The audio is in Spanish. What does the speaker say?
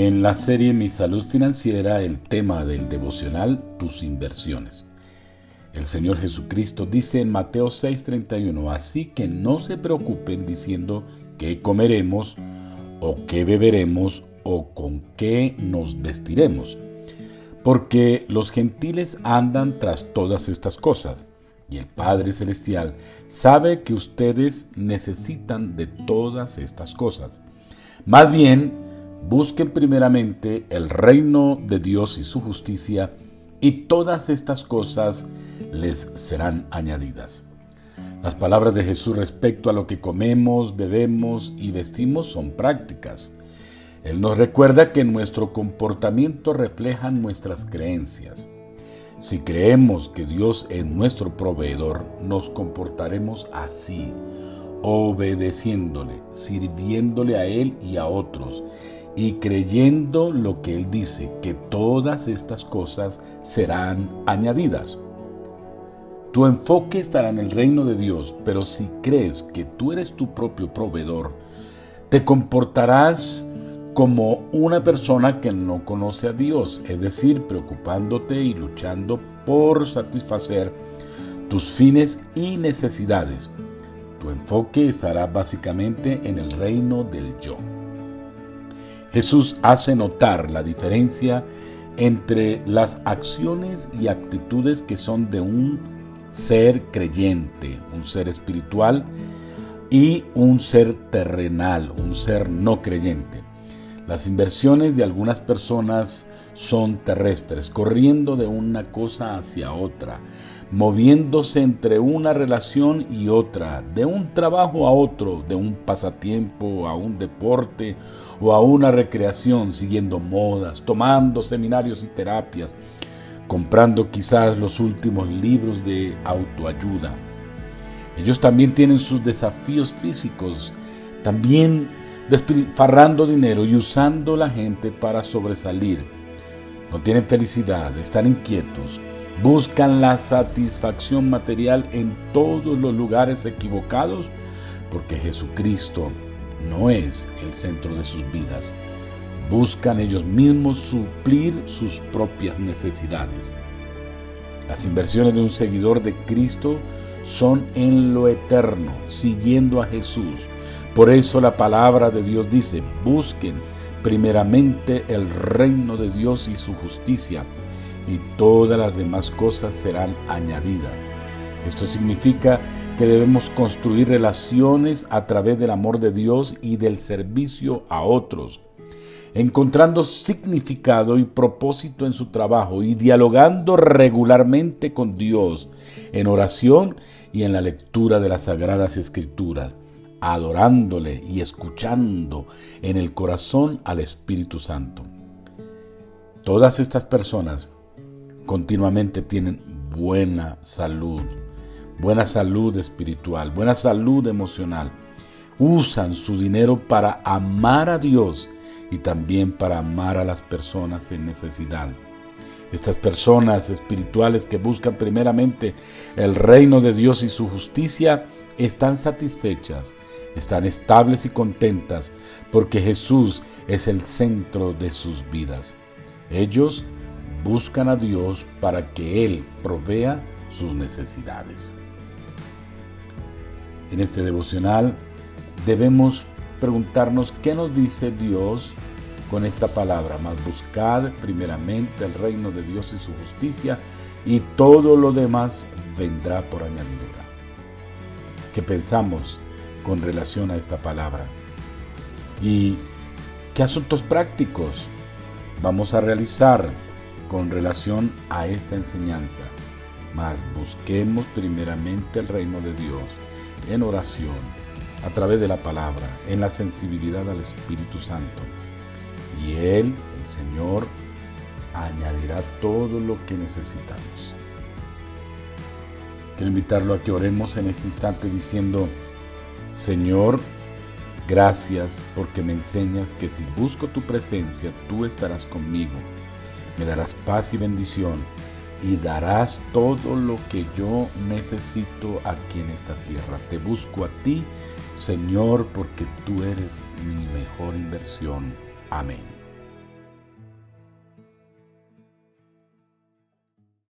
En la serie Mi Salud Financiera, el tema del devocional, tus inversiones. El Señor Jesucristo dice en Mateo 6:31, así que no se preocupen diciendo qué comeremos, o qué beberemos, o con qué nos vestiremos, porque los gentiles andan tras todas estas cosas, y el Padre Celestial sabe que ustedes necesitan de todas estas cosas. Más bien, busquen primeramente el reino de Dios y su justicia, y todas estas cosas les serán añadidas. Las palabras de Jesús respecto a lo que comemos, bebemos y vestimos son prácticas. Él nos recuerda que nuestro comportamiento refleja nuestras creencias. Si creemos que Dios es nuestro proveedor, nos comportaremos así, obedeciéndole, sirviéndole a Él y a otros, y creyendo lo que Él dice, que todas estas cosas serán añadidas. Tu enfoque estará en el reino de Dios, pero si crees que tú eres tu propio proveedor, te comportarás como una persona que no conoce a Dios, es decir, preocupándote y luchando por satisfacer tus fines y necesidades. Tu enfoque estará básicamente en el reino del yo. Jesús hace notar la diferencia entre las acciones y actitudes que son de un ser creyente, un ser espiritual, y un ser terrenal, un ser no creyente. Las inversiones de algunas personas son terrestres, corriendo de una cosa hacia otra, moviéndose entre una relación y otra, de un trabajo a otro, de un pasatiempo a un deporte o a una recreación, siguiendo modas, tomando seminarios y terapias, comprando quizás los últimos libros de autoayuda. Ellos también tienen sus desafíos físicos, también despilfarrando dinero y usando la gente para sobresalir. No tienen felicidad, están inquietos, buscan la satisfacción material en todos los lugares equivocados, porque Jesucristo no es el centro de sus vidas. Buscan ellos mismos suplir sus propias necesidades. Las inversiones de un seguidor de Cristo son en lo eterno, siguiendo a Jesús. Por eso la palabra de Dios dice, busquen primeramente el reino de Dios y su justicia, y todas las demás cosas serán añadidas. Esto significa que debemos construir relaciones a través del amor de Dios y del servicio a otros, encontrando significado y propósito en su trabajo y dialogando regularmente con Dios en oración y en la lectura de las Sagradas Escrituras, adorándole y escuchando en el corazón al Espíritu Santo. Todas estas personas continuamente tienen buena salud espiritual, buena salud emocional. Usan su dinero para amar a Dios y también para amar a las personas en necesidad. Estas personas espirituales que buscan primeramente el reino de Dios y su justicia están satisfechas, están estables y contentas, porque Jesús es el centro de sus vidas. Ellos buscan a Dios para que Él provea sus necesidades. En este devocional debemos preguntarnos qué nos dice Dios con esta palabra, mas buscad primeramente el reino de Dios y su justicia, y todo lo demás vendrá por añadidura. ¿Qué pensamos con relación a esta palabra? ¿Y qué asuntos prácticos vamos a realizar con relación a esta enseñanza? Mas busquemos primeramente el reino de Dios en oración, a través de la palabra, en la sensibilidad al Espíritu Santo. Y Él, el Señor, añadirá todo lo que necesitamos. Quiero invitarlo a que oremos en este instante diciendo, Señor, gracias porque me enseñas que si busco tu presencia, tú estarás conmigo. Me darás paz y bendición y darás todo lo que yo necesito aquí en esta tierra. Te busco a ti, Señor, porque tú eres mi mejor inversión. Amén.